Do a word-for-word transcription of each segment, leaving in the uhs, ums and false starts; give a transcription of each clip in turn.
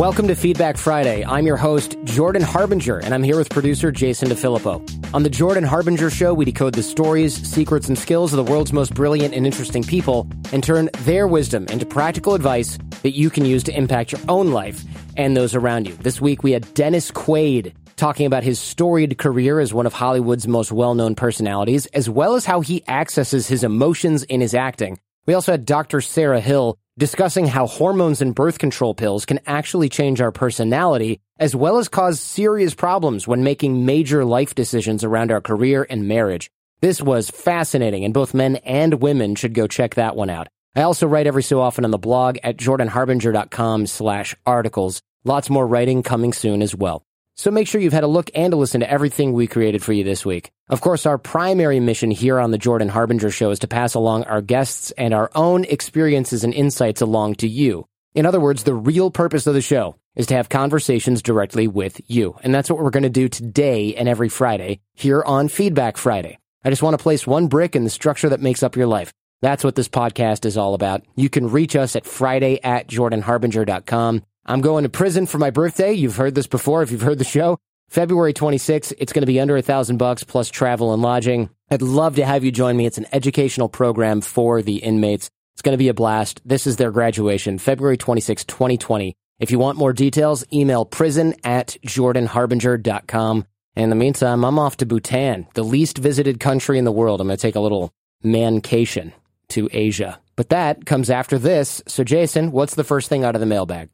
Welcome to Feedback Friday. I'm your host, Jordan Harbinger, and I'm here with producer Jason DeFillippo. On the Jordan Harbinger Show, we decode the stories, secrets, and skills of the world's most brilliant and interesting people and turn their wisdom into practical advice that you can use to impact your own life and those around you. This week, we had Dennis Quaid talking about his storied career as one of Hollywood's most well-known personalities, as well as how he accesses his emotions in his acting. We also had Doctor Sarah Hill discussing how hormones and birth control pills can actually change our personality, as well as cause serious problems when making major life decisions around our career and marriage. This was fascinating, and both men and women should go check that one out. I also write every so often on the blog at jordanharbinger.com slash articles. Lots more writing coming soon as well. So make sure you've had a look and a listen to everything we created for you this week. Of course, our primary mission here on the Jordan Harbinger Show is to pass along our guests and our own experiences and insights along to you. In other words, the real purpose of the show is to have conversations directly with you. And that's what we're going to do today and every Friday here on Feedback Friday. I just want to place one brick in the structure that makes up your life. That's what this podcast is all about. You can reach us at Friday at jordan harbinger dot com. I'm going to prison for my birthday. You've heard this before if you've heard the show. February twenty-sixth, it's going to be under a thousand bucks plus travel and lodging. I'd love to have you join me. It's an educational program for the inmates. It's going to be a blast. This is their graduation, February twenty-sixth, twenty twenty. If you want more details, email prison at jordan harbinger dot com. In the meantime, I'm off to Bhutan, the least visited country in the world. I'm going to take a little mancation to Asia. But that comes after this. So Jason, what's the first thing out of the mailbag?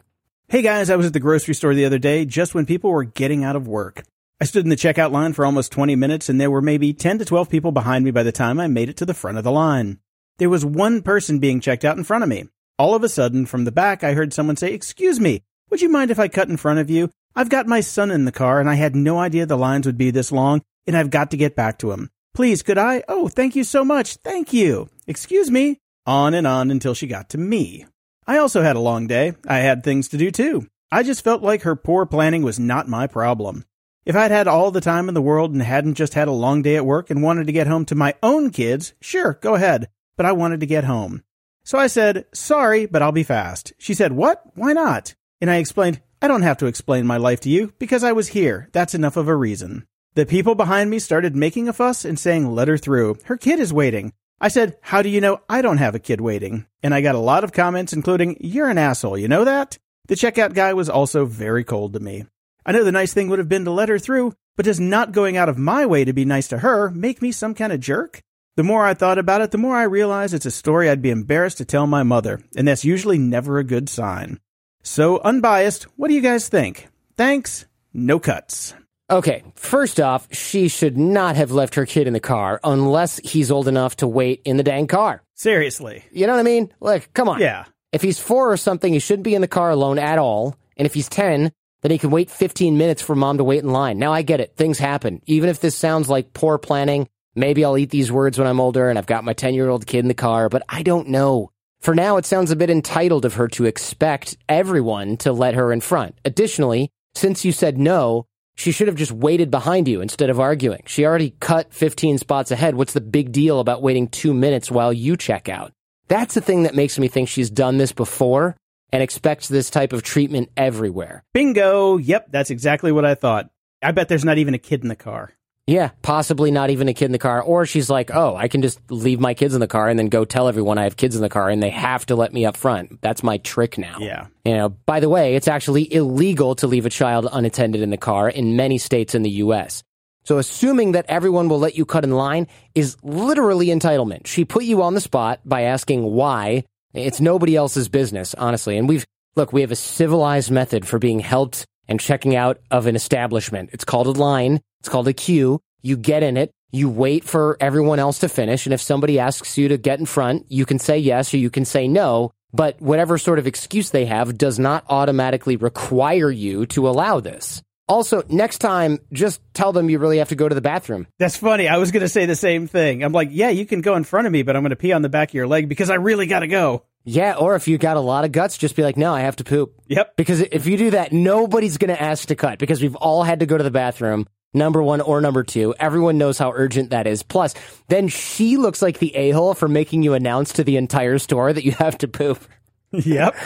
Hey guys, I was at the grocery store the other day just when people were getting out of work. I stood in the checkout line for almost twenty minutes and there were maybe ten to twelve people behind me by the time I made it to the front of the line. There was one person being checked out in front of me. All of a sudden, from the back, I heard someone say, "Excuse me, would you mind if I cut in front of you? I've got my son in the car and I had no idea the lines would be this long and I've got to get back to him. Please, could I? Oh, thank you so much. Thank you. Excuse me." On and on until she got to me. I also had a long day. I had things to do too. I just felt like her poor planning was not my problem. If I'd had all the time in the world and hadn't just had a long day at work and wanted to get home to my own kids, sure, go ahead. But I wanted to get home. So I said, "Sorry, but I'll be fast." She said, "What? Why not?" And I explained, "I don't have to explain my life to you because I was here. That's enough of a reason." The people behind me started making a fuss and saying, "Let her through. Her kid is waiting." I said, "How do you know I don't have a kid waiting?" And I got a lot of comments, including, "You're an asshole, you know that?" The checkout guy was also very cold to me. I know the nice thing would have been to let her through, but does not going out of my way to be nice to her make me some kind of jerk? The more I thought about it, the more I realized it's a story I'd be embarrassed to tell my mother, and that's usually never a good sign. So, unbiased, what do you guys think? Thanks, no cuts. Okay, first off, she should not have left her kid in the car unless he's old enough to wait in the dang car. Seriously. You know what I mean? Like, come on. Yeah. If he's four or something, he shouldn't be in the car alone at all. And if he's ten, then he can wait fifteen minutes for mom to wait in line. Now, I get it. Things happen. Even if this sounds like poor planning, maybe I'll eat these words when I'm older and I've got my ten-year-old kid in the car, but I don't know. For now, it sounds a bit entitled of her to expect everyone to let her in front. Additionally, since you said no, she should have just waited behind you instead of arguing. She already cut fifteen spots ahead. What's the big deal about waiting two minutes while you check out? That's the thing that makes me think she's done this before and expects this type of treatment everywhere. Bingo. Yep, that's exactly what I thought. I bet there's not even a kid in the car. Yeah, possibly not even a kid in the car. Or she's like, "Oh, I can just leave my kids in the car and then go tell everyone I have kids in the car and they have to let me up front. That's my trick now." Yeah. You know, by the way, it's actually illegal to leave a child unattended in the car in many states in the U S. So assuming that everyone will let you cut in line is literally entitlement. She put you on the spot by asking why. It's nobody else's business, honestly. And we've, look, we have a civilized method for being helped and checking out of an establishment. It's called a line. It's called a queue. You get in it. You wait for everyone else to finish. And if somebody asks you to get in front, you can say yes or you can say no. But whatever sort of excuse they have does not automatically require you to allow this. Also, next time, just tell them you really have to go to the bathroom. That's funny. I was going to say the same thing. I'm like, "Yeah, you can go in front of me, but I'm going to pee on the back of your leg because I really got to go." Yeah, or if you got a lot of guts, just be like, "No, I have to poop." Yep. Because if you do that, nobody's going to ask to cut because we've all had to go to the bathroom, number one or number two. Everyone knows how urgent that is. Plus, then she looks like the a-hole for making you announce to the entire store that you have to poop. Yep.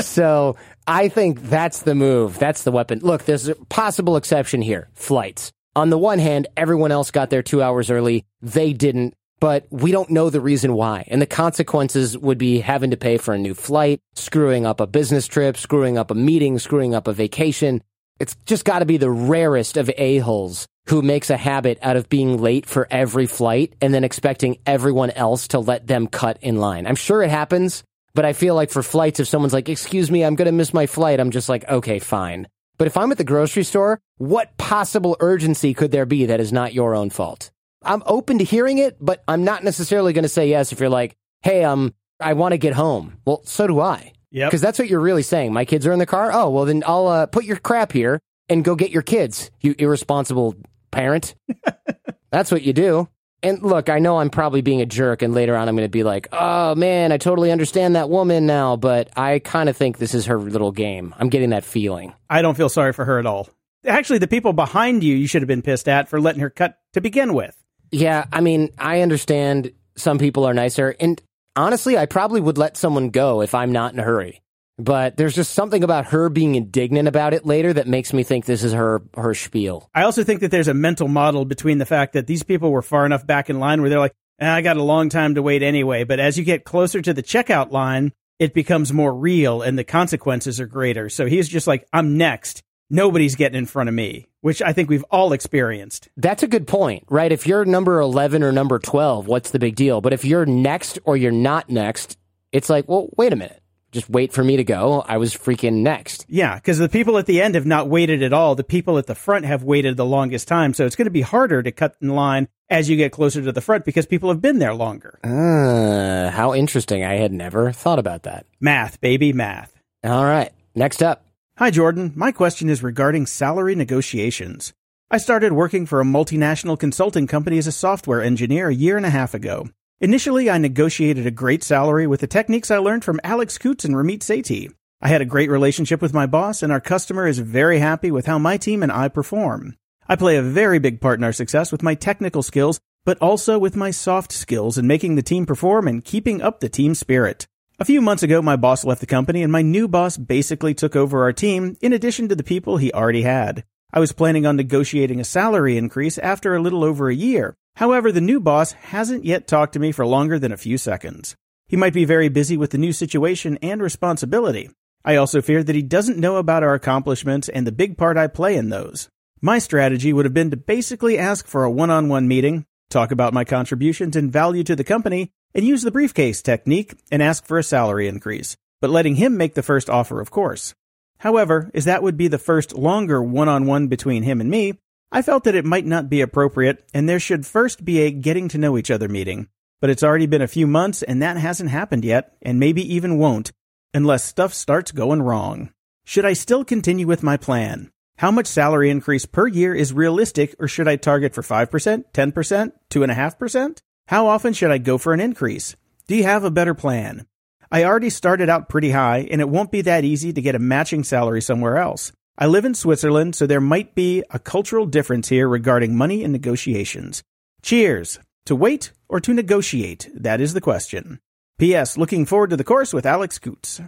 So I think that's the move. That's the weapon. Look, there's a possible exception here. Flights. On the one hand, everyone else got there two hours early. They didn't. But we don't know the reason why. And the consequences would be having to pay for a new flight, screwing up a business trip, screwing up a meeting, screwing up a vacation. It's just got to be the rarest of a-holes who makes a habit out of being late for every flight and then expecting everyone else to let them cut in line. I'm sure it happens, but I feel like for flights, if someone's like, excuse me, I'm going to miss my flight, I'm just like, okay, fine. But if I'm at the grocery store, what possible urgency could there be that is not your own fault? I'm open to hearing it, but I'm not necessarily going to say yes if you're like, hey, um, I want to get home. Well, so do I. Yeah. Because that's what you're really saying. My kids are in the car. Oh, well, then I'll uh, put your crap here and go get your kids, you irresponsible parent. That's what you do. And look, I know I'm probably being a jerk, and later on I'm going to be like, oh, man, I totally understand that woman now, but I kind of think this is her little game. I'm getting that feeling. I don't feel sorry for her at all. Actually, the people behind you, you should have been pissed at for letting her cut to begin with. Yeah, I mean, I understand some people are nicer, and honestly, I probably would let someone go if I'm not in a hurry. But there's just something about her being indignant about it later that makes me think this is her her spiel. I also think that there's a mental model between the fact that these people were far enough back in line where they're like, eh, I got a long time to wait anyway. But as you get closer to the checkout line, it becomes more real and the consequences are greater. So he's just like, I'm next. Nobody's getting in front of me, which I think we've all experienced. That's a good point, right? If you're number eleven or number twelve, what's the big deal? But if you're next or you're not next, it's like, well, wait a minute. Just wait for me to go. I was freaking next. Yeah, because the people at the end have not waited at all. The people at the front have waited the longest time. So it's going to be harder to cut in line as you get closer to the front because people have been there longer. Uh, how interesting. I had never thought about that. Math, baby, math. All right. Next up. Hi, Jordan. My question is regarding salary negotiations. I started working for a multinational consulting company as a software engineer a year and a half ago. Initially, I negotiated a great salary with the techniques I learned from Alex Kouts and Ramit Sethi. I had a great relationship with my boss, and our customer is very happy with how my team and I perform. I play a very big part in our success with my technical skills, but also with my soft skills in making the team perform and keeping up the team spirit. A few months ago, my boss left the company, and my new boss basically took over our team, in addition to the people he already had. I was planning on negotiating a salary increase after a little over a year. However, the new boss hasn't yet talked to me for longer than a few seconds. He might be very busy with the new situation and responsibility. I also fear that he doesn't know about our accomplishments and the big part I play in those. My strategy would have been to basically ask for a one-on-one meeting, talk about my contributions and value to the company, and use the briefcase technique and ask for a salary increase, but letting him make the first offer, of course. However, as that would be the first longer one-on-one between him and me, I felt that it might not be appropriate, and there should first be a getting-to-know-each-other meeting. But it's already been a few months, and that hasn't happened yet, and maybe even won't, unless stuff starts going wrong. Should I still continue with my plan? How much salary increase per year is realistic, or should I target for five percent, ten percent, two point five percent? How often should I go for an increase? Do you have a better plan? I already started out pretty high, and it won't be that easy to get a matching salary somewhere else. I live in Switzerland, so there might be a cultural difference here regarding money and negotiations. Cheers! To wait or to negotiate? That is the question. P S. Looking forward to the course with Alex Kouts.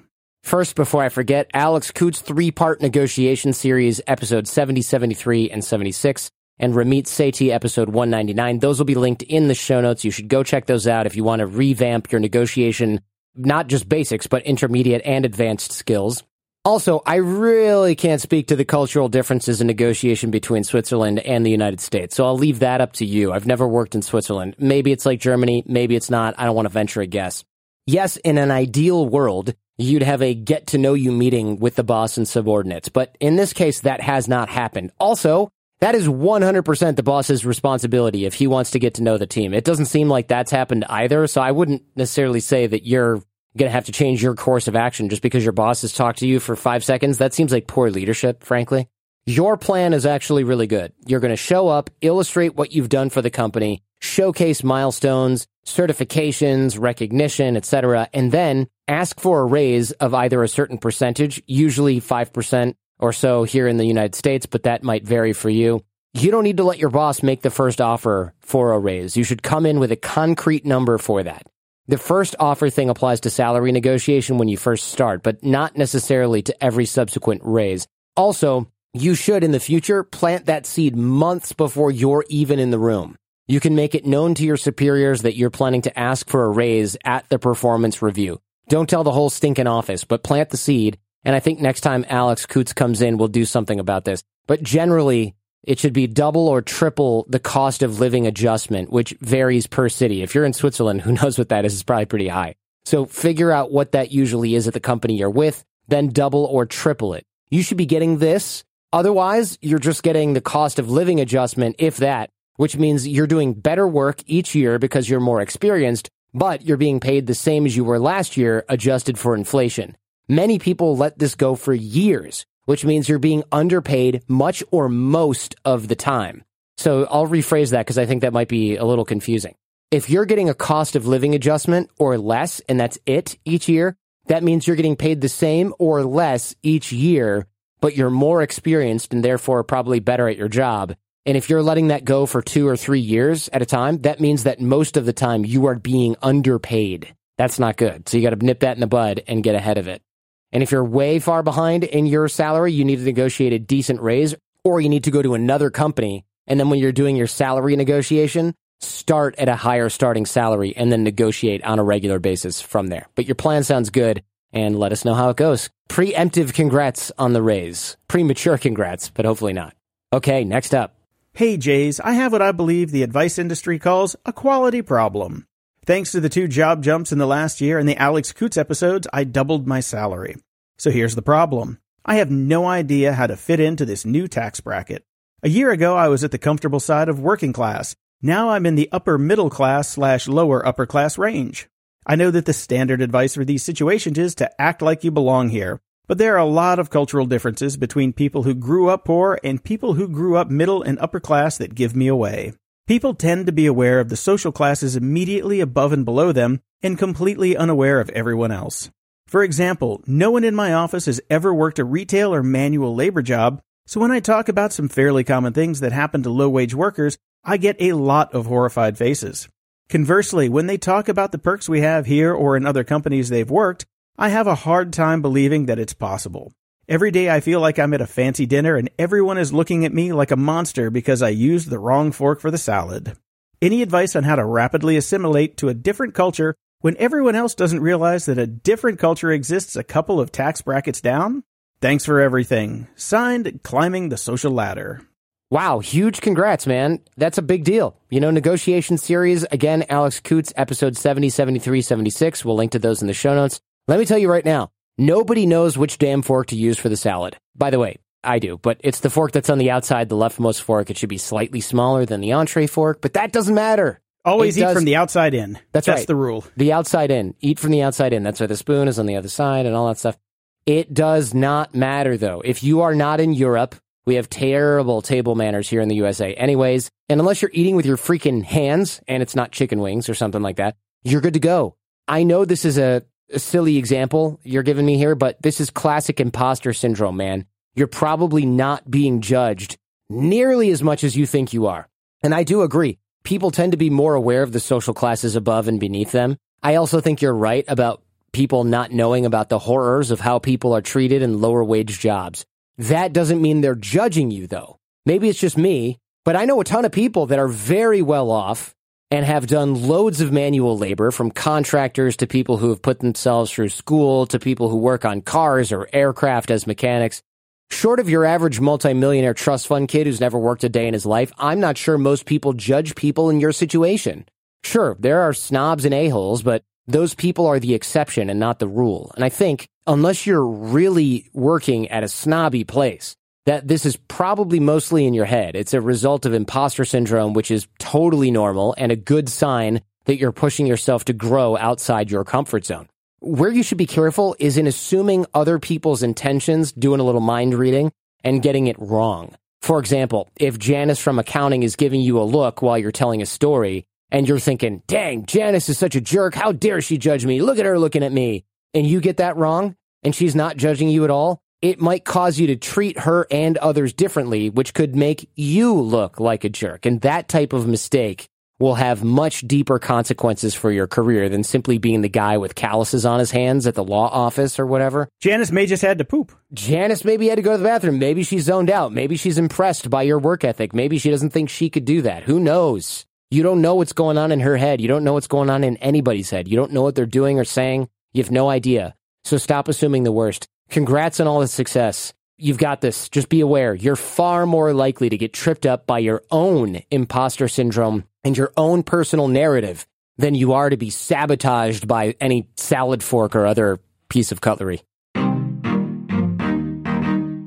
First, before I forget, Alex Kouts' three-part negotiation series, episodes seventy, seventy-three, and seventy-six. And Ramit Sethi, episode one ninety-nine. Those will be linked in the show notes. You should go check those out if you want to revamp your negotiation, not just basics, but intermediate and advanced skills. Also, I really can't speak to the cultural differences in negotiation between Switzerland and the United States, so I'll leave that up to you. I've never worked in Switzerland. Maybe it's like Germany, maybe it's not. I don't want to venture a guess. Yes, in an ideal world, you'd have a get-to-know-you meeting with the boss and subordinates, but in this case, that has not happened. Also, that is one hundred percent the boss's responsibility if he wants to get to know the team. It doesn't seem like that's happened either, so I wouldn't necessarily say that you're going to have to change your course of action just because your boss has talked to you for five seconds. That seems like poor leadership, frankly. Your plan is actually really good. You're going to show up, illustrate what you've done for the company, showcase milestones, certifications, recognition, et cetera, and then ask for a raise of either a certain percentage, usually five percent, or so here in the United States, but that might vary for you. You don't need to let your boss make the first offer for a raise. You should come in with a concrete number for that. The first offer thing applies to salary negotiation when you first start, but not necessarily to every subsequent raise. Also, you should, in the future, plant that seed months before you're even in the room. You can make it known to your superiors that you're planning to ask for a raise at the performance review. Don't tell the whole stinking office, but plant the seed. And I think next time Alex Kouts comes in, we'll do something about this. But generally, it should be double or triple the cost of living adjustment, which varies per city. If you're in Switzerland, who knows what that is? It's probably pretty high. So figure out what that usually is at the company you're with, then double or triple it. You should be getting this. Otherwise, you're just getting the cost of living adjustment, if that, which means you're doing better work each year because you're more experienced, but you're being paid the same as you were last year, adjusted for inflation. Many people let this go for years, which means you're being underpaid much or most of the time. So I'll rephrase that because I think that might be a little confusing. If you're getting a cost of living adjustment or less, and that's it each year, that means you're getting paid the same or less each year, but you're more experienced and therefore probably better at your job. And if you're letting that go for two or three years at a time, that means that most of the time you are being underpaid. That's not good. So you got to nip that in the bud and get ahead of it. And if you're way far behind in your salary, you need to negotiate a decent raise, or you need to go to another company. And then when you're doing your salary negotiation, start at a higher starting salary and then negotiate on a regular basis from there. But your plan sounds good, and let us know how it goes. Preemptive congrats on the raise. Premature congrats, but hopefully not. Okay, next up. Hey Jays, I have what I believe the advice industry calls a quality problem. Thanks to the two job jumps in the last year and the Alex Kouts episodes, I doubled my salary. So here's the problem. I have no idea how to fit into this new tax bracket. A year ago, I was at the comfortable side of working class. Now I'm in the upper middle class slash lower upper class range. I know that the standard advice for these situations is to act like you belong here. But there are a lot of cultural differences between people who grew up poor and people who grew up middle and upper class that give me away. People tend to be aware of the social classes immediately above and below them and completely unaware of everyone else. For example, no one in my office has ever worked a retail or manual labor job, so when I talk about some fairly common things that happen to low-wage workers, I get a lot of horrified faces. Conversely, when they talk about the perks we have here or in other companies they've worked, I have a hard time believing that it's possible. Every day I feel like I'm at a fancy dinner and everyone is looking at me like a monster because I used the wrong fork for the salad. Any advice on how to rapidly assimilate to a different culture when everyone else doesn't realize that a different culture exists a couple of tax brackets down? Thanks for everything. Signed, Climbing the Social Ladder. Wow, huge congrats, man. That's a big deal. You know, negotiation series, again, Alex Kouts, episode seventy, seventy-three, seventy-six. We'll link to those in the show notes. Let me tell you right now, nobody knows which damn fork to use for the salad. By the way, I do, but it's the fork that's on the outside, the leftmost fork. It should be slightly smaller than the entree fork, but that doesn't matter. Always it eat does. From the outside in. That's, that's right. That's the rule. The outside in. Eat from the outside in. That's why the spoon is on the other side and all that stuff. It does not matter, though. If you are not in Europe, we have terrible table manners here in the U S A anyways, and unless you're eating with your freaking hands and it's not chicken wings or something like that, you're good to go. I know this is a... A silly example you're giving me here, but this is classic imposter syndrome, man. You're probably not being judged nearly as much as you think you are. And I do agree. People tend to be more aware of the social classes above and beneath them. I also think you're right about people not knowing about the horrors of how people are treated in lower wage jobs. That doesn't mean they're judging you, though. Maybe it's just me, but I know a ton of people that are very well off and have done loads of manual labor, from contractors to people who have put themselves through school to people who work on cars or aircraft as mechanics. Short of your average multimillionaire trust fund kid who's never worked a day in his life, I'm not sure most people judge people in your situation. Sure, there are snobs and a-holes, but those people are the exception and not the rule. And I think, unless you're really working at a snobby place, that this is probably mostly in your head. It's a result of imposter syndrome, which is totally normal and a good sign that you're pushing yourself to grow outside your comfort zone. Where you should be careful is in assuming other people's intentions, doing a little mind reading, and getting it wrong. For example, if Janice from accounting is giving you a look while you're telling a story, and you're thinking, dang, Janice is such a jerk, how dare she judge me, look at her looking at me, and you get that wrong, and she's not judging you at all, it might cause you to treat her and others differently, which could make you look like a jerk. And that type of mistake will have much deeper consequences for your career than simply being the guy with calluses on his hands at the law office or whatever. Janice may just had to poop. Janice maybe had to go to the bathroom. Maybe she's zoned out. Maybe she's impressed by your work ethic. Maybe she doesn't think she could do that. Who knows? You don't know what's going on in her head. You don't know what's going on in anybody's head. You don't know what they're doing or saying. You have no idea. So stop assuming the worst. Congrats on all the success. You've got this. Just be aware. You're far more likely to get tripped up by your own imposter syndrome and your own personal narrative than you are to be sabotaged by any salad fork or other piece of cutlery.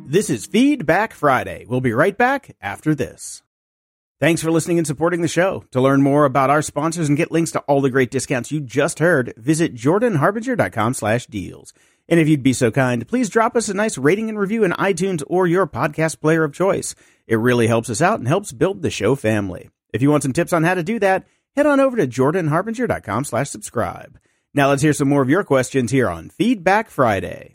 This is Feedback Friday. We'll be right back after this. Thanks for listening and supporting the show. To learn more about our sponsors and get links to all the great discounts you just heard, visit jordanharbinger.com slash deals. And if you'd be so kind, please drop us a nice rating and review in iTunes or your podcast player of choice. It really helps us out and helps build the show family. If you want some tips on how to do that, head on over to jordanharbinger.com slash subscribe. Now let's hear some more of your questions here on Feedback Friday.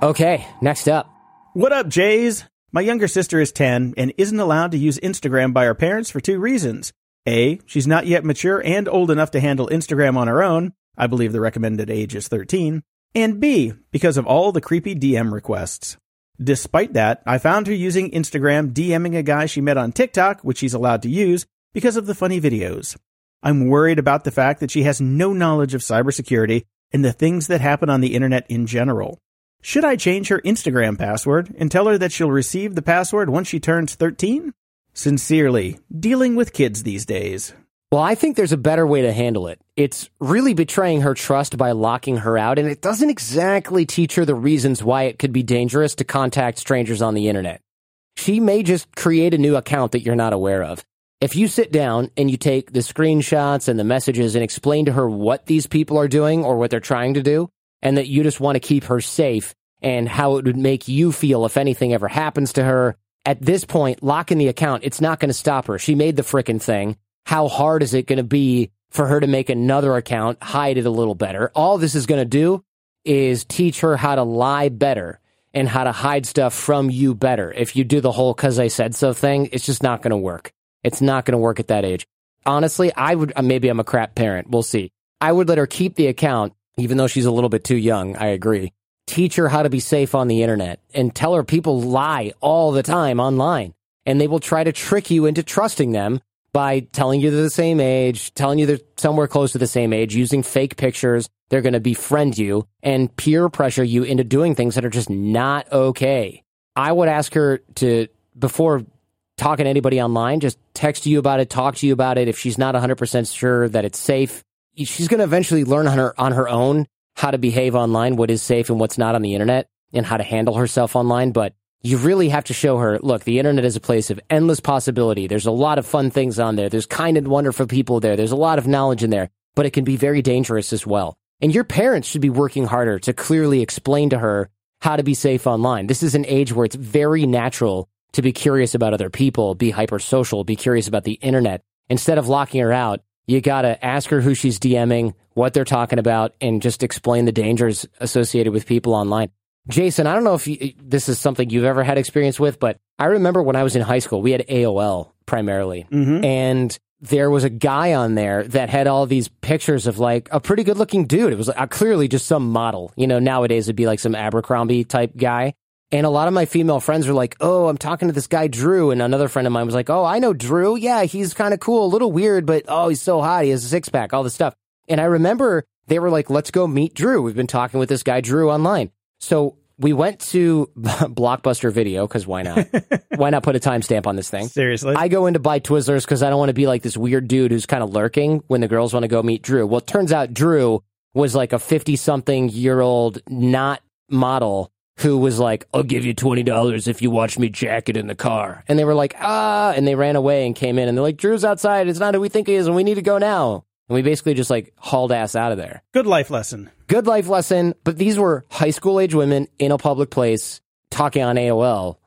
Okay, next up. What up, Jays? My younger sister is ten and isn't allowed to use Instagram by her parents for two reasons. A, she's not yet mature and old enough to handle Instagram on her own. I believe the recommended age is thirteen. And B, because of all the creepy D M requests. Despite that, I found her using Instagram DMing a guy she met on TikTok, which she's allowed to use, because of the funny videos. I'm worried about the fact that she has no knowledge of cybersecurity and the things that happen on the internet in general. Should I change her Instagram password and tell her that she'll receive the password once she turns thirteen? Sincerely, dealing with kids these days. Well, I think there's a better way to handle it. It's really betraying her trust by locking her out, and it doesn't exactly teach her the reasons why it could be dangerous to contact strangers on the internet. She may just create a new account that you're not aware of. If you sit down and you take the screenshots and the messages and explain to her what these people are doing or what they're trying to do, and that you just want to keep her safe and how it would make you feel if anything ever happens to her. At this point, locking the account, it's not going to stop her. She made the frickin' thing. How hard is it going to be for her to make another account, hide it a little better? All this is going to do is teach her how to lie better and how to hide stuff from you better. If you do the whole "'cause I said so" thing, it's just not going to work. It's not going to work at that age. Honestly, I would. Maybe I'm a crap parent. We'll see. I would let her keep the account. Even though she's a little bit too young, I agree. Teach her how to be safe on the internet and tell her people lie all the time online, and they will try to trick you into trusting them by telling you they're the same age, telling you they're somewhere close to the same age, using fake pictures. They're going to befriend you and peer pressure you into doing things that are just not okay. I would ask her to, before talking to anybody online, just text you about it, talk to you about it. If she's not one hundred percent sure that it's safe, she's going to eventually learn on her on her own how to behave online, what is safe and what's not on the internet, and how to handle herself online. But you really have to show her, look, the internet is a place of endless possibility. There's a lot of fun things on there. There's kind and wonderful people there. There's a lot of knowledge in there, but it can be very dangerous as well. And your parents should be working harder to clearly explain to her how to be safe online. This is an age where it's very natural to be curious about other people, be hypersocial, be curious about the internet. Instead of locking her out, you got to ask her who she's DMing, what they're talking about, and just explain the dangers associated with people online. Jason, I don't know if you, this is something you've ever had experience with, but I remember when I was in high school, we had A O L primarily. Mm-hmm. And there was a guy on there that had all these pictures of like a pretty good looking dude. It was uh, clearly just some model. You know, nowadays it'd be like some Abercrombie type guy. And a lot of my female friends were like, oh, I'm talking to this guy, Drew. And another friend of mine was like, oh, I know Drew. Yeah, he's kind of cool, a little weird, but oh, he's so hot. He has a six pack, all this stuff. And I remember they were like, let's go meet Drew. We've been talking with this guy, Drew, online. So we went to Blockbuster Video because why not? Why not put a timestamp on this thing? Seriously. I go in to buy Twizzlers because I don't want to be like this weird dude who's kind of lurking when the girls want to go meet Drew. Well, it turns out Drew was like a fifty-something-year-old not model who was like, I'll give you twenty dollars if you watch me jack it in the car. And they were like, ah, and they ran away and came in. And they're like, Drew's outside. It's not who we think he is, and we need to go now. And we basically just like hauled ass out of there. Good life lesson. Good life lesson. But these were high school age women in a public place talking on A O L.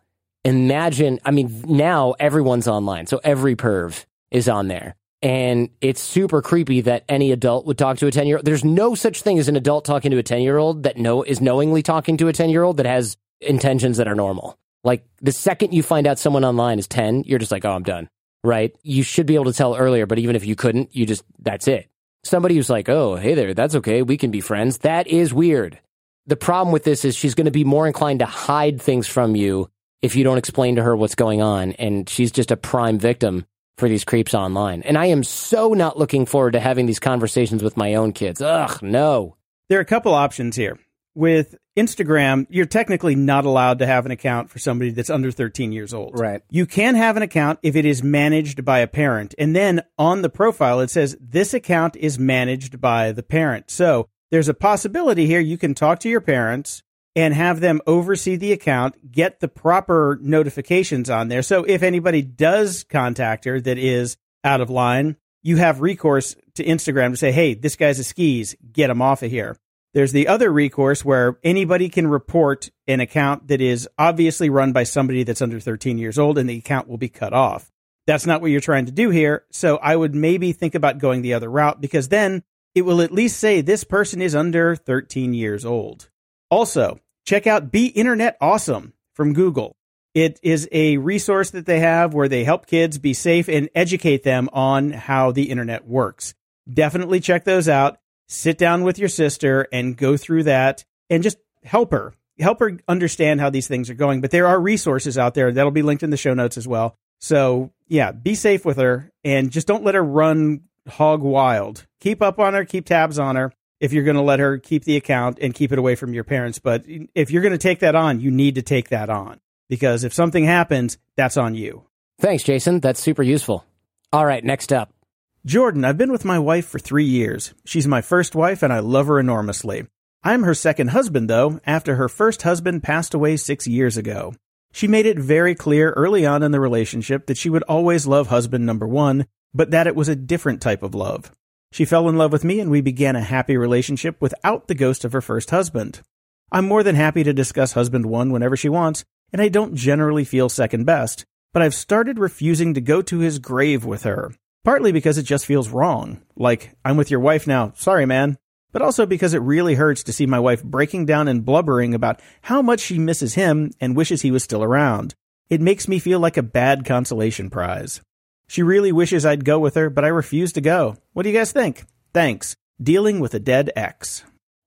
Imagine, I mean, now everyone's online. So every perv is on there. And it's super creepy that any adult would talk to a ten-year-old. There's no such thing as an adult talking to a ten-year-old that no is knowingly talking to a ten-year-old that has intentions that are normal. Like, the second you find out someone online is ten, you're just like, oh, I'm done. right? You should be able to tell earlier, but even if you couldn't, you just, that's it. Somebody who's like, oh, hey there, that's okay, we can be friends. That is weird. The problem with this is she's going to be more inclined to hide things from you if you don't explain to her what's going on, and she's just a prime victim for these creeps online. And I am so not looking forward to having these conversations with my own kids. Ugh, no. There are a couple options here. With Instagram, you're technically not allowed to have an account for somebody that's under thirteen years old. Right. You can have an account if it is managed by a parent. And then on the profile, it says, this account is managed by the parent. So there's a possibility here you can talk to your parents and have them oversee the account, get the proper notifications on there. So if anybody does contact her that is out of line, you have recourse to Instagram to say, hey, this guy's a skis, get him off of here. There's the other recourse where anybody can report an account that is obviously run by somebody that's under thirteen years old, and the account will be cut off. That's not what you're trying to do here. So I would maybe think about going the other route, because then it will at least say this person is under thirteen years old. Also, check out Be Internet Awesome from Google. It is a resource that they have where they help kids be safe and educate them on how the internet works. Definitely check those out. Sit down with your sister and go through that and just help her. Help her understand how these things are going. But there are resources out there that'll be linked in the show notes as well. So, yeah, be safe with her and just don't let her run hog wild. Keep up on her, keep tabs on her. If you're going to let her keep the account and keep it away from your parents. But if you're going to take that on, you need to take that on, because if something happens, that's on you. Thanks, Jason. That's super useful. All right, next up. Jordan, I've been with my wife for three years. She's my first wife, and I love her enormously. I'm her second husband, though, after her first husband passed away six years ago. She made it very clear early on in the relationship that she would always love husband number one, but that it was a different type of love. She fell in love with me, and we began a happy relationship without the ghost of her first husband. I'm more than happy to discuss husband one whenever she wants, and I don't generally feel second best, but I've started refusing to go to his grave with her, partly because it just feels wrong. Like, I'm with your wife now, sorry man, but also because it really hurts to see my wife breaking down and blubbering about how much she misses him and wishes he was still around. It makes me feel like a bad consolation prize. She really wishes I'd go with her, but I refuse to go. What do you guys think? Thanks. Dealing with a dead ex.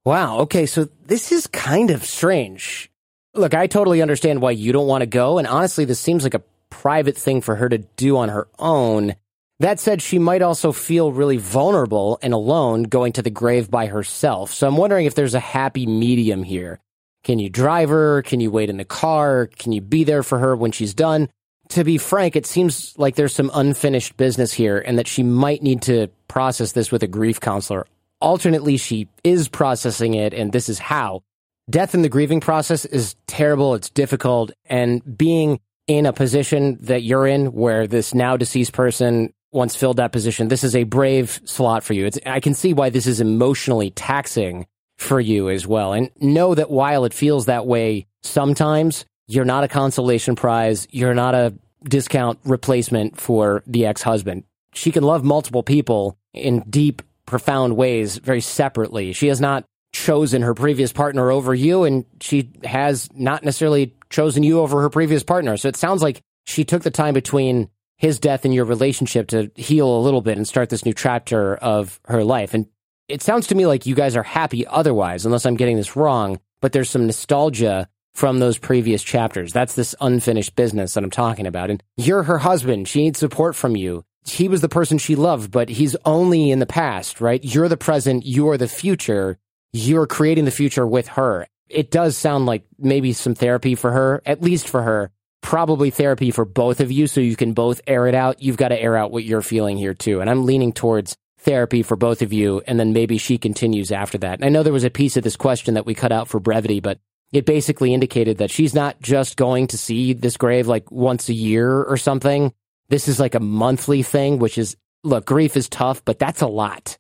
Wow, okay, so this is kind of strange. Look, I totally understand why you don't want to go, and honestly, this seems like a private thing for her to do on her own. That said, she might also feel really vulnerable and alone going to the grave by herself, so I'm wondering if there's a happy medium here. Can you drive her? Can you wait in the car? Can you be there for her when she's done? To be frank, it seems like there's some unfinished business here and that she might need to process this with a grief counselor. Alternately, she is processing it, and this is how. Death in the grieving process is terrible, it's difficult, and being in a position that you're in where this now deceased person once filled that position, this is a brave slot for you. It's, I can see why this is emotionally taxing for you as well. And know that while it feels that way sometimes, you're not a consolation prize. You're not a discount replacement for the ex-husband. She can love multiple people in deep, profound ways, very separately. She has not chosen her previous partner over you, and she has not necessarily chosen you over her previous partner. So it sounds like she took the time between his death and your relationship to heal a little bit and start this new chapter of her life. And it sounds to me like you guys are happy otherwise, unless I'm getting this wrong, but there's some nostalgia from those previous chapters. That's this unfinished business that I'm talking about. And you're her husband. She needs support from you. He was the person she loved, but he's only in the past, right? You're the present. You're the future. You're creating the future with her. It does sound like maybe some therapy for her, at least for her, probably therapy for both of you so you can both air it out. You've got to air out what you're feeling here too. And I'm leaning towards therapy for both of you, and then maybe she continues after that. And I know there was a piece of this question that we cut out for brevity, but it basically indicated that she's not just going to see this grave like once a year or something. This is like a monthly thing, which is, look, grief is tough, but that's a lot.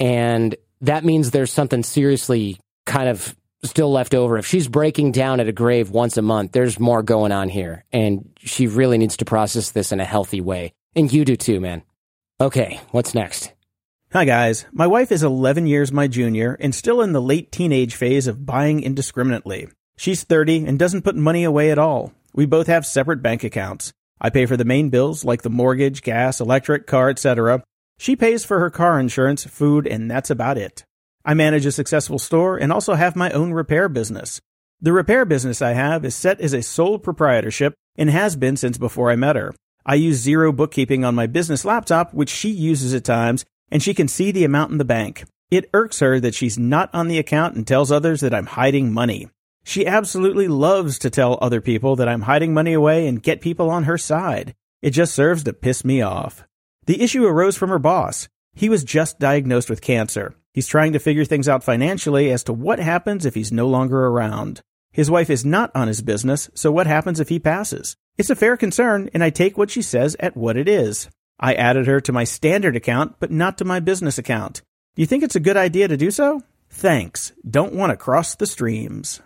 And that means there's something seriously kind of still left over. If she's breaking down at a grave once a month, there's more going on here. And she really needs to process this in a healthy way. And you do too, man. Okay, what's next? Hi guys, my wife is eleven years my junior and still in the late teenage phase of buying indiscriminately. She's thirty and doesn't put money away at all. We both have separate bank accounts. I pay for the main bills like the mortgage, gas, electric, car, et cetera. She pays for her car insurance, food, and that's about it. I manage a successful store and also have my own repair business. The repair business I have is set as a sole proprietorship and has been since before I met her. I use Xero bookkeeping on my business laptop, which she uses at times, and she can see the amount in the bank. It irks her that she's not on the account and tells others that I'm hiding money. She absolutely loves to tell other people that I'm hiding money away and get people on her side. It just serves to piss me off. The issue arose from her boss. He was just diagnosed with cancer. He's trying to figure things out financially as to what happens if he's no longer around. His wife is not on his business, so what happens if he passes? It's a fair concern, and I take what she says at what it is. I added her to my standard account, but not to my business account. Do you think it's a good idea to do so? Thanks. Don't want to cross the streams.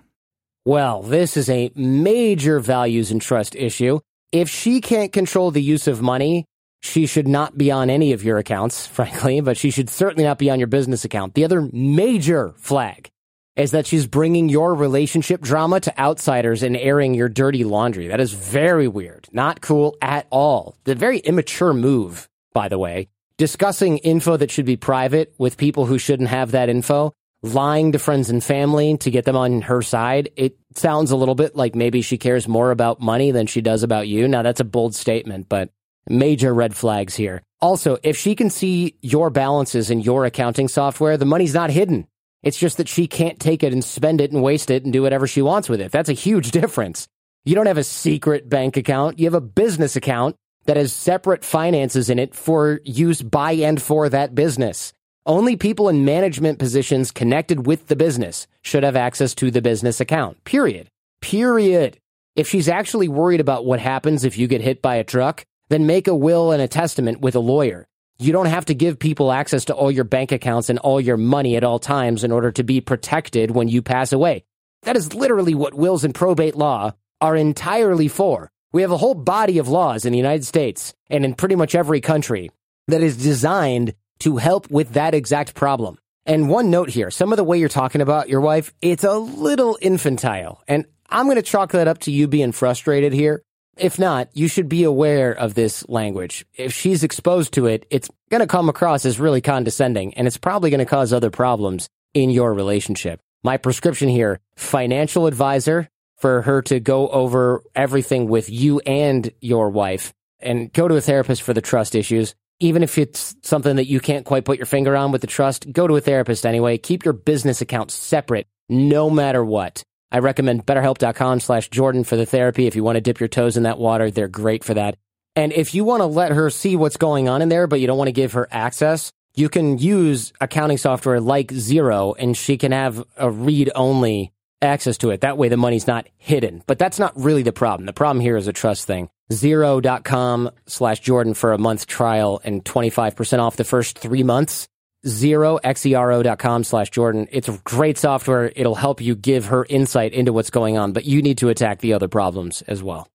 Well, this is a major values and trust issue. If she can't control the use of money, she should not be on any of your accounts, frankly, but she should certainly not be on your business account. The other major flag is that she's bringing your relationship drama to outsiders and airing your dirty laundry. That is very weird. Not cool at all. The very immature move, by the way. Discussing info that should be private with people who shouldn't have that info. Lying to friends and family to get them on her side. It sounds a little bit like maybe she cares more about money than she does about you. Now, that's a bold statement, but major red flags here. Also, if she can see your balances in your accounting software, the money's not hidden. It's just that she can't take it and spend it and waste it and do whatever she wants with it. That's a huge difference. You don't have a secret bank account. You have a business account that has separate finances in it for use by and for that business. Only people in management positions connected with the business should have access to the business account. Period. Period. If she's actually worried about what happens if you get hit by a truck, then make a will and a testament with a lawyer. You don't have to give people access to all your bank accounts and all your money at all times in order to be protected when you pass away. That is literally what wills and probate law are entirely for. We have a whole body of laws in the United States and in pretty much every country that is designed to help with that exact problem. And one note here, some of the way you're talking about your wife, it's a little infantile. And I'm going to chalk that up to you being frustrated here. If not, you should be aware of this language. If she's exposed to it, it's going to come across as really condescending, and it's probably going to cause other problems in your relationship. My prescription here, financial advisor for her to go over everything with you and your wife, and go to a therapist for the trust issues. Even if it's something that you can't quite put your finger on with the trust, go to a therapist anyway. Keep your business account separate no matter what. I recommend BetterHelp.com slash Jordan for the therapy. If you want to dip your toes in that water, they're great for that. And if you want to let her see what's going on in there, but you don't want to give her access, you can use accounting software like Xero, and she can have a read-only access to it. That way the money's not hidden. But that's not really the problem. The problem here is a trust thing. Xero.com slash Jordan for a month trial and twenty-five percent off the first three months. Xero, X E R O dot com slash Jordan. It's great software. It'll help you give her insight into what's going on, but you need to attack the other problems as well.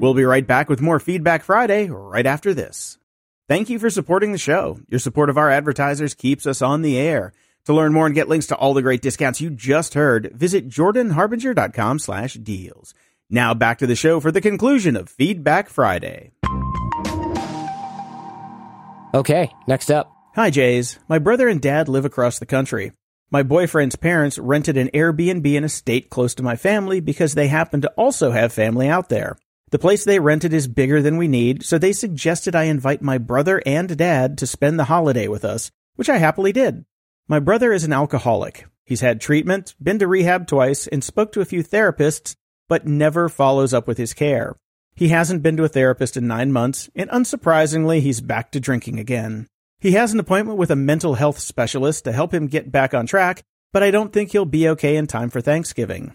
We'll be right back with more Feedback Friday right after this. Thank you for supporting the show. Your support of our advertisers keeps us on the air. To learn more and get links to all the great discounts you just heard, visit jordanharbinger.com slash deals. Now back to the show for the conclusion of Feedback Friday. Okay, next up. Hi, Jays. My brother and dad live across the country. My boyfriend's parents rented an Airbnb in a state close to my family because they happen to also have family out there. The place they rented is bigger than we need, so they suggested I invite my brother and dad to spend the holiday with us, which I happily did. My brother is an alcoholic. He's had treatment, been to rehab twice, and spoke to a few therapists, but never follows up with his care. He hasn't been to a therapist in nine months, and unsurprisingly, he's back to drinking again. He has an appointment with a mental health specialist to help him get back on track, but I don't think he'll be okay in time for Thanksgiving.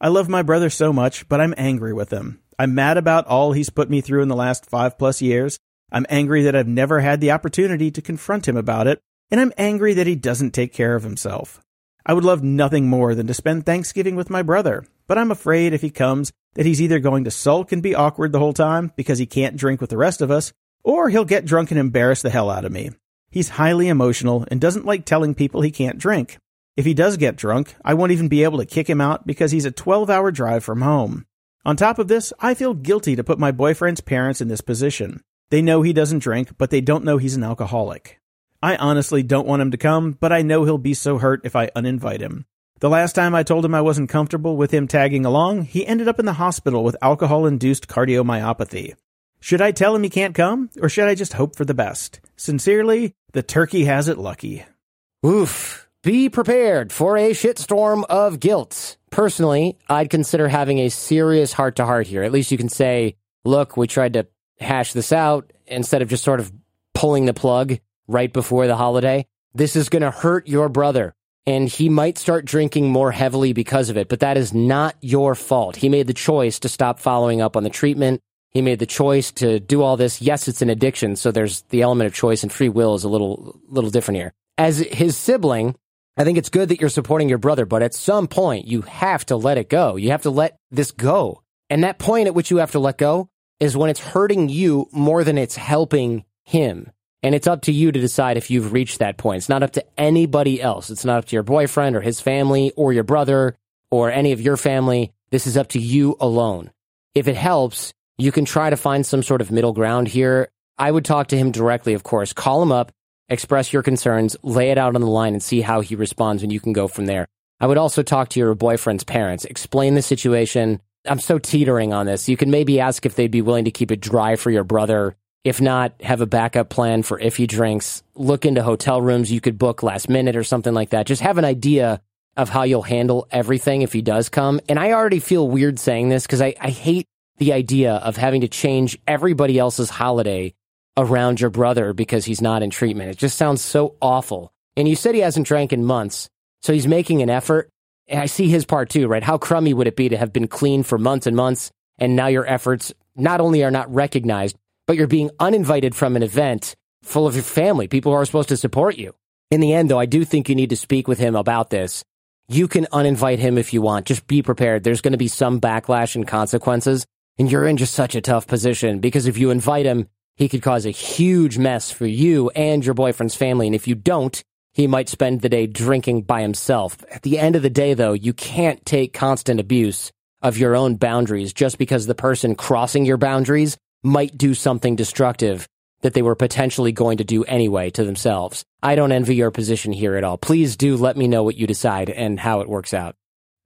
I love my brother so much, but I'm angry with him. I'm mad about all he's put me through in the last five plus years. I'm angry that I've never had the opportunity to confront him about it, and I'm angry that he doesn't take care of himself. I would love nothing more than to spend Thanksgiving with my brother, but I'm afraid if he comes, that he's either going to sulk and be awkward the whole time because he can't drink with the rest of us, or he'll get drunk and embarrass the hell out of me. He's highly emotional and doesn't like telling people he can't drink. If he does get drunk, I won't even be able to kick him out because he's a twelve-hour drive from home. On top of this, I feel guilty to put my boyfriend's parents in this position. They know he doesn't drink, but they don't know he's an alcoholic. I honestly don't want him to come, but I know he'll be so hurt if I uninvite him. The last time I told him I wasn't comfortable with him tagging along, he ended up in the hospital with alcohol-induced cardiomyopathy. Should I tell him he can't come, or should I just hope for the best? Sincerely, the turkey has it lucky. Oof. Be prepared for a shitstorm of guilt. Personally, I'd consider having a serious heart-to-heart here. At least you can say, look, we tried to hash this out, instead of just sort of pulling the plug right before the holiday. This is going to hurt your brother, and he might start drinking more heavily because of it, but that is not your fault. He made the choice to stop following up on the treatment. He made the choice to do all this. Yes, it's an addiction, so there's the element of choice, and free will is a little little different here. As his sibling, I think it's good that you're supporting your brother, but at some point, you have to let it go. You have to let this go. And that point at which you have to let go is when it's hurting you more than it's helping him. And it's up to you to decide if you've reached that point. It's not up to anybody else. It's not up to your boyfriend or his family or your brother or any of your family. This is up to you alone. If it helps, you can try to find some sort of middle ground here. I would talk to him directly, of course. Call him up. Express your concerns, lay it out on the line, and see how he responds, and you can go from there. I would also talk to your boyfriend's parents. Explain the situation. I'm so teetering on this. You can maybe ask if they'd be willing to keep it dry for your brother. If not, have a backup plan for if he drinks. Look into hotel rooms you could book last minute or something like that. Just have an idea of how you'll handle everything if he does come. And I already feel weird saying this because I, I hate the idea of having to change everybody else's holiday around your brother because he's not in treatment. It just sounds so awful. And you said he hasn't drank in months, so he's making an effort. And I see his part too, right? How crummy would it be to have been clean for months and months, and now your efforts not only are not recognized, but you're being uninvited from an event full of your family, people who are supposed to support you. In the end, though, I do think you need to speak with him about this. You can uninvite him if you want. Just be prepared. There's going to be some backlash and consequences, and you're in just such a tough position because if you invite him, he could cause a huge mess for you and your boyfriend's family, and if you don't, he might spend the day drinking by himself. At the end of the day, though, you can't take constant abuse of your own boundaries just because the person crossing your boundaries might do something destructive that they were potentially going to do anyway to themselves. I don't envy your position here at all. Please do let me know what you decide and how it works out.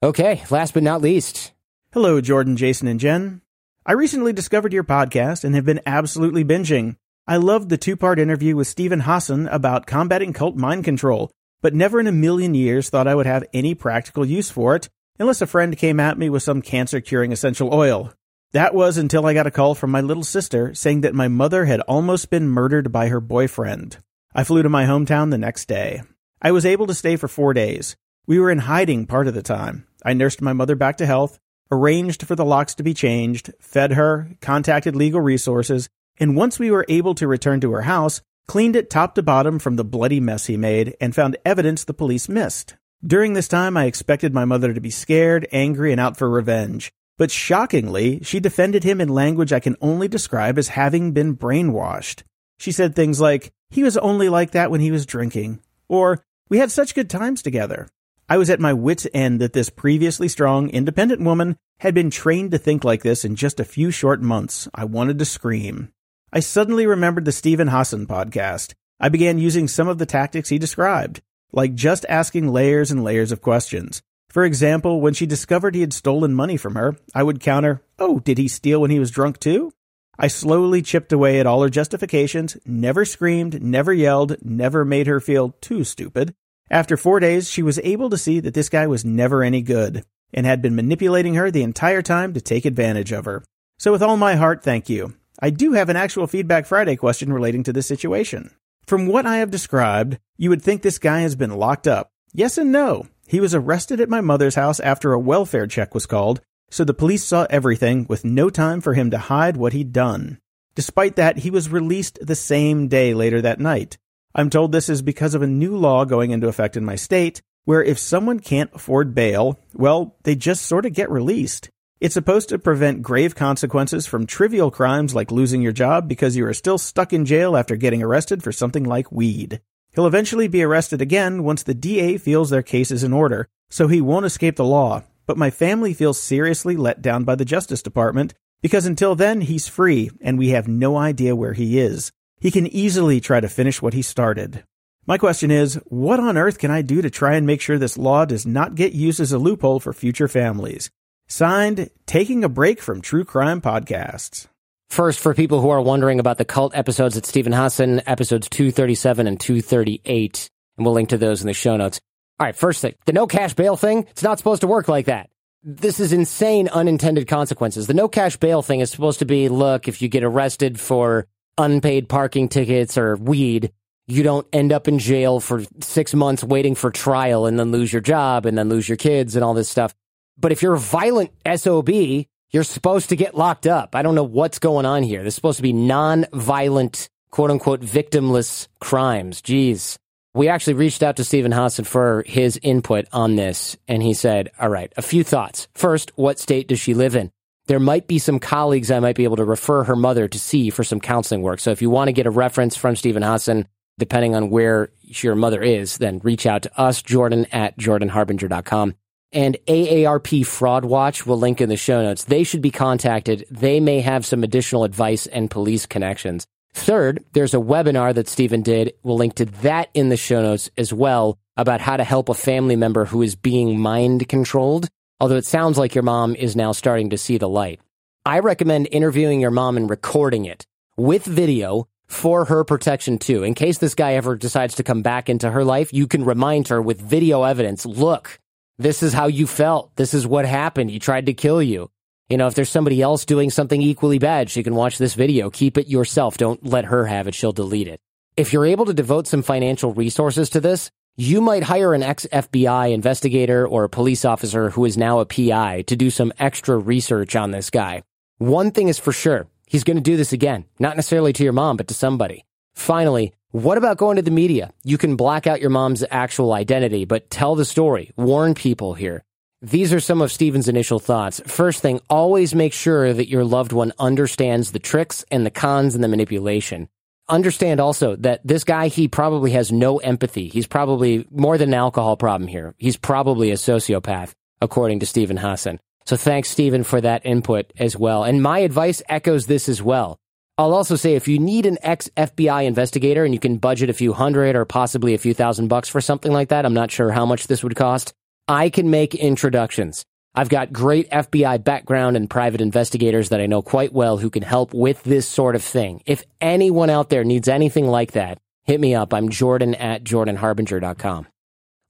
Okay, last but not least. Hello, Jordan, Jason, and Jen. I recently discovered your podcast and have been absolutely binging. I loved the two-part interview with Stephen Hassan about combating cult mind control, but never in a million years thought I would have any practical use for it unless a friend came at me with some cancer-curing essential oil. That was until I got a call from my little sister saying that my mother had almost been murdered by her boyfriend. I flew to my hometown the next day. I was able to stay for four days. We were in hiding part of the time. I nursed my mother back to health, arranged for the locks to be changed, fed her, contacted legal resources, and once we were able to return to her house, cleaned it top to bottom from the bloody mess he made and found evidence the police missed. During this time, I expected my mother to be scared, angry, and out for revenge. But shockingly, she defended him in language I can only describe as having been brainwashed. She said things like, "He was only like that when he was drinking," or "We had such good times together." I was at my wit's end that this previously strong, independent woman had been trained to think like this in just a few short months. I wanted to scream. I suddenly remembered the Stephen Hassan podcast. I began using some of the tactics he described, like just asking layers and layers of questions. For example, when she discovered he had stolen money from her, I would counter, "Oh, did he steal when he was drunk too?" I slowly chipped away at all her justifications, never screamed, never yelled, never made her feel too stupid. After four days, she was able to see that this guy was never any good and had been manipulating her the entire time to take advantage of her. So with all my heart, thank you. I do have an actual Feedback Friday question relating to this situation. From what I have described, you would think this guy has been locked up. Yes and no. He was arrested at my mother's house after a welfare check was called, so the police saw everything with no time for him to hide what he'd done. Despite that, he was released the same day later that night. I'm told this is because of a new law going into effect in my state, where if someone can't afford bail, well, they just sort of get released. It's supposed to prevent grave consequences from trivial crimes like losing your job because you are still stuck in jail after getting arrested for something like weed. He'll eventually be arrested again once the D A feels their case is in order, so he won't escape the law. but my family feels seriously let down by the Justice Department because until then he's free and we have no idea where he is. He can easily try to finish what he started. My question is, what on earth can I do to try and make sure this law does not get used as a loophole for future families? Signed, Taking a Break from True Crime Podcasts. First, for people who are wondering about the cult episodes at Stephen Hassan, episodes two thirty-seven and two thirty-eight, and we'll link to those in the show notes. All right, first thing, the no cash bail thing, it's not supposed to work like that. This is insane unintended consequences. The no cash bail thing is supposed to be, look, if you get arrested for unpaid parking tickets or weed, you don't end up in jail for six months waiting for trial and then lose your job and then lose your kids and all this stuff. But if you're a violent S O B, you're supposed to get locked up. I don't know what's going on here. This is supposed to be non-violent, quote-unquote, victimless crimes. Jeez. We actually reached out to Stephen Hassan for his input on this, and he said, all right, a few thoughts. First, what state does she live in? There might be some colleagues I might be able to refer her mother to see for some counseling work. So if you want to get a reference from Stephen Hassan, depending on where your mother is, then reach out to us, Jordan at jordan harbinger dot com. And A A R P Fraud Watch will link in the show notes. They should be contacted. They may have some additional advice and police connections. Third, there's a webinar that Stephen did. We'll link to that in the show notes as well about how to help a family member who is being mind controlled, although it sounds like your mom is now starting to see the light. I recommend interviewing your mom and recording it with video for her protection too. In case this guy ever decides to come back into her life, you can remind her with video evidence, look, this is how you felt. This is what happened. He tried to kill you. You know, if there's somebody else doing something equally bad, she can watch this video. Keep it yourself. Don't let her have it. She'll delete it. If you're able to devote some financial resources to this, you might hire an ex-F B I investigator or a police officer who is now a P I to do some extra research on this guy. One thing is for sure, he's going to do this again. Not necessarily to your mom, but to somebody. Finally, what about going to the media? You can black out your mom's actual identity, but tell the story. Warn people here. These are some of Stephen's initial thoughts. First thing, always make sure that your loved one understands the tricks and the cons and the manipulation. Understand also that this guy, he probably has no empathy. He's probably more than an alcohol problem here. He's probably a sociopath, according to Stephen Hassan. So thanks, Stephen, for that input as well. And my advice echoes this as well. I'll also say if you need an ex-F B I investigator and you can budget a few hundred or possibly a few thousand bucks for something like that, I'm not sure how much this would cost, I can make introductions. I've got great F B I background and private investigators that I know quite well who can help with this sort of thing. If anyone out there needs anything like that, hit me up. I'm Jordan at jordan harbinger dot com.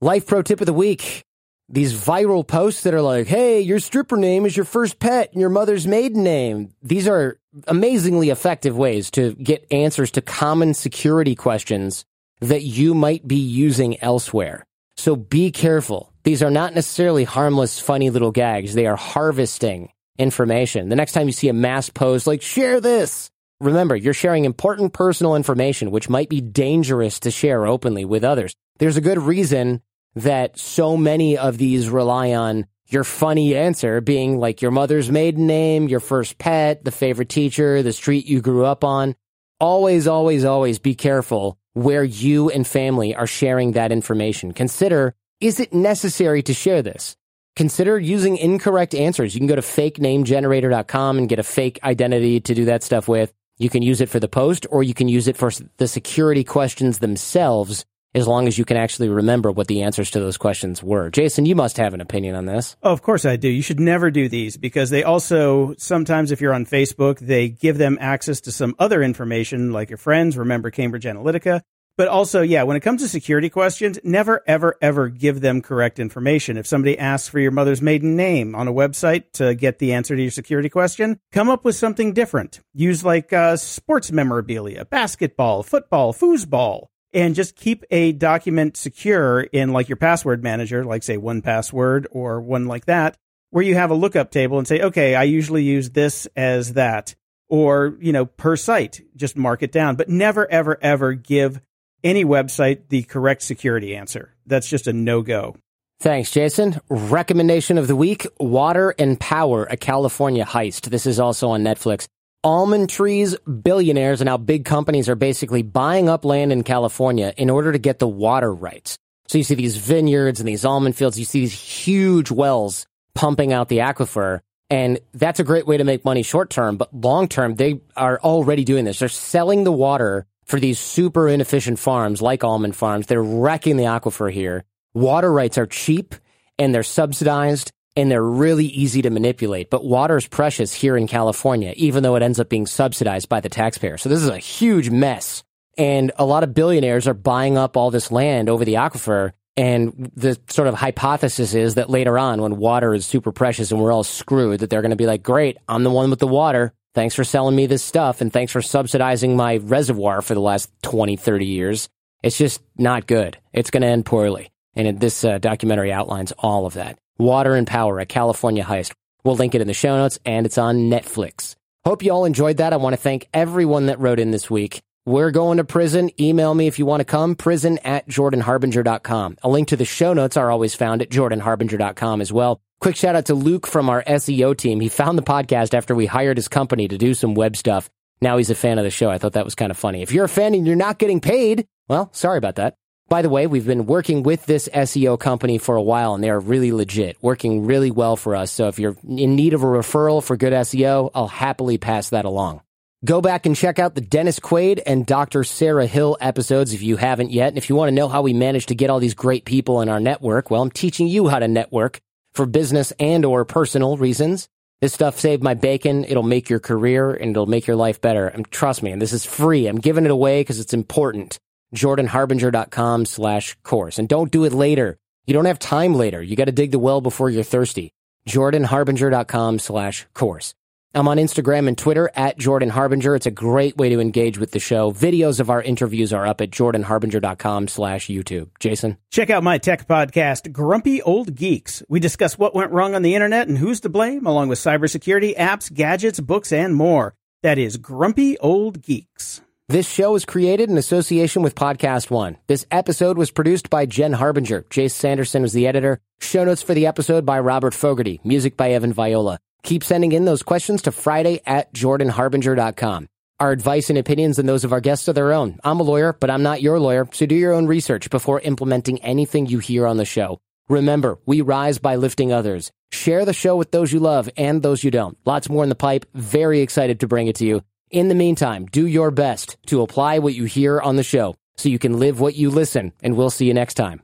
Life pro tip of the week. These viral posts that are like, hey, your stripper name is your first pet and your mother's maiden name. These are amazingly effective ways to get answers to common security questions that you might be using elsewhere. So be careful. These are not necessarily harmless, funny little gags. They are harvesting information. The next time you see a mass post like, share this, remember, you're sharing important personal information, which might be dangerous to share openly with others. There's a good reason that so many of these rely on your funny answer being like your mother's maiden name, your first pet, the favorite teacher, the street you grew up on. Always, always, always be careful where you and family are sharing that information. Consider, is it necessary to share this? Consider using incorrect answers. You can go to fake name generator dot com and get a fake identity to do that stuff with. You can use it for the post or you can use it for the security questions themselves, as long as you can actually remember what the answers to those questions were. Jason, you must have an opinion on this. Oh, of course I do. You should never do these because they also, sometimes if you're on Facebook, they give them access to some other information like your friends, remember Cambridge Analytica. But also, yeah, when it comes to security questions, never, ever, ever give them correct information. If somebody asks for your mother's maiden name on a website to get the answer to your security question, come up with something different. Use like uh, sports memorabilia, basketball, football, foosball. And just keep a document secure in like your password manager, like say one password or one like that, where you have a lookup table and say, okay, I usually use this as that, or, you know, per site, just mark it down. But never, ever, ever give any website the correct security answer. That's just a no-go. Thanks, Jason. Recommendation of the week, Water and Power, a California Heist. This is also on Netflix. Almond trees, billionaires, and now big companies are basically buying up land in California in order to get the water rights. So you see these vineyards and these almond fields, you see these huge wells pumping out the aquifer. And that's a great way to make money short term, but long term, they are already doing this. They're selling the water for these super inefficient farms like almond farms. They're wrecking the aquifer here. Water rights are cheap and they're subsidized and they're really easy to manipulate. But water is precious here in California, even though it ends up being subsidized by the taxpayer. So this is a huge mess. And a lot of billionaires are buying up all this land over the aquifer. And the sort of hypothesis is that later on, when water is super precious and we're all screwed, that they're going to be like, great, I'm the one with the water. Thanks for selling me this stuff. And thanks for subsidizing my reservoir for the last twenty, thirty years. It's just not good. It's going to end poorly. And this uh, documentary outlines all of that. Water and Power, a California heist. We'll link it in the show notes, and it's on Netflix. Hope you all enjoyed that. I want to thank everyone that wrote in this week. We're going to prison. Email me if you want to come, prison at jordan harbinger dot com. A link to the show notes are always found at jordan harbinger dot com as well. Quick shout out to Luke from our S E O team. He found the podcast after we hired his company to do some web stuff. Now he's a fan of the show. I thought that was kind of funny. If you're a fan and you're not getting paid, well, sorry about that. By the way, we've been working with this S E O company for a while, and they're really legit, working really well for us. So if you're in need of a referral for good S E O, I'll happily pass that along. Go back and check out the Dennis Quaid and Doctor Sarah Hill episodes if you haven't yet. And if you want to know how we managed to get all these great people in our network, well, I'm teaching you how to network for business and or personal reasons. This stuff saved my bacon. It'll make your career and it'll make your life better. And trust me, and this is free. I'm giving it away because it's important. jordan harbinger dot com slash course. And don't do it later. You don't have time later. You got to dig the well before you're thirsty. jordan harbinger dot com slash course. I'm on Instagram and Twitter at Jordan Harbinger. It's a great way to engage with the show. Videos of our interviews are up at jordan harbinger dot com slash YouTube. Jason? Check out my tech podcast, Grumpy Old Geeks. We discuss what went wrong on the internet and who's to blame, along with cybersecurity, apps, gadgets, books, and more. That is Grumpy Old Geeks. This show is created in association with Podcast One. This episode was produced by Jen Harbinger. Jace Sanderson was the editor. Show notes for the episode by Robert Fogarty. Music by Evan Viola. Keep sending in those questions to Friday at jordan harbinger dot com. Our advice and opinions and those of our guests are their own. I'm a lawyer, but I'm not your lawyer, so do your own research before implementing anything you hear on the show. Remember, we rise by lifting others. Share the show with those you love and those you don't. Lots more in the pipe. Very excited to bring it to you. In the meantime, do your best to apply what you hear on the show so you can live what you listen, and we'll see you next time.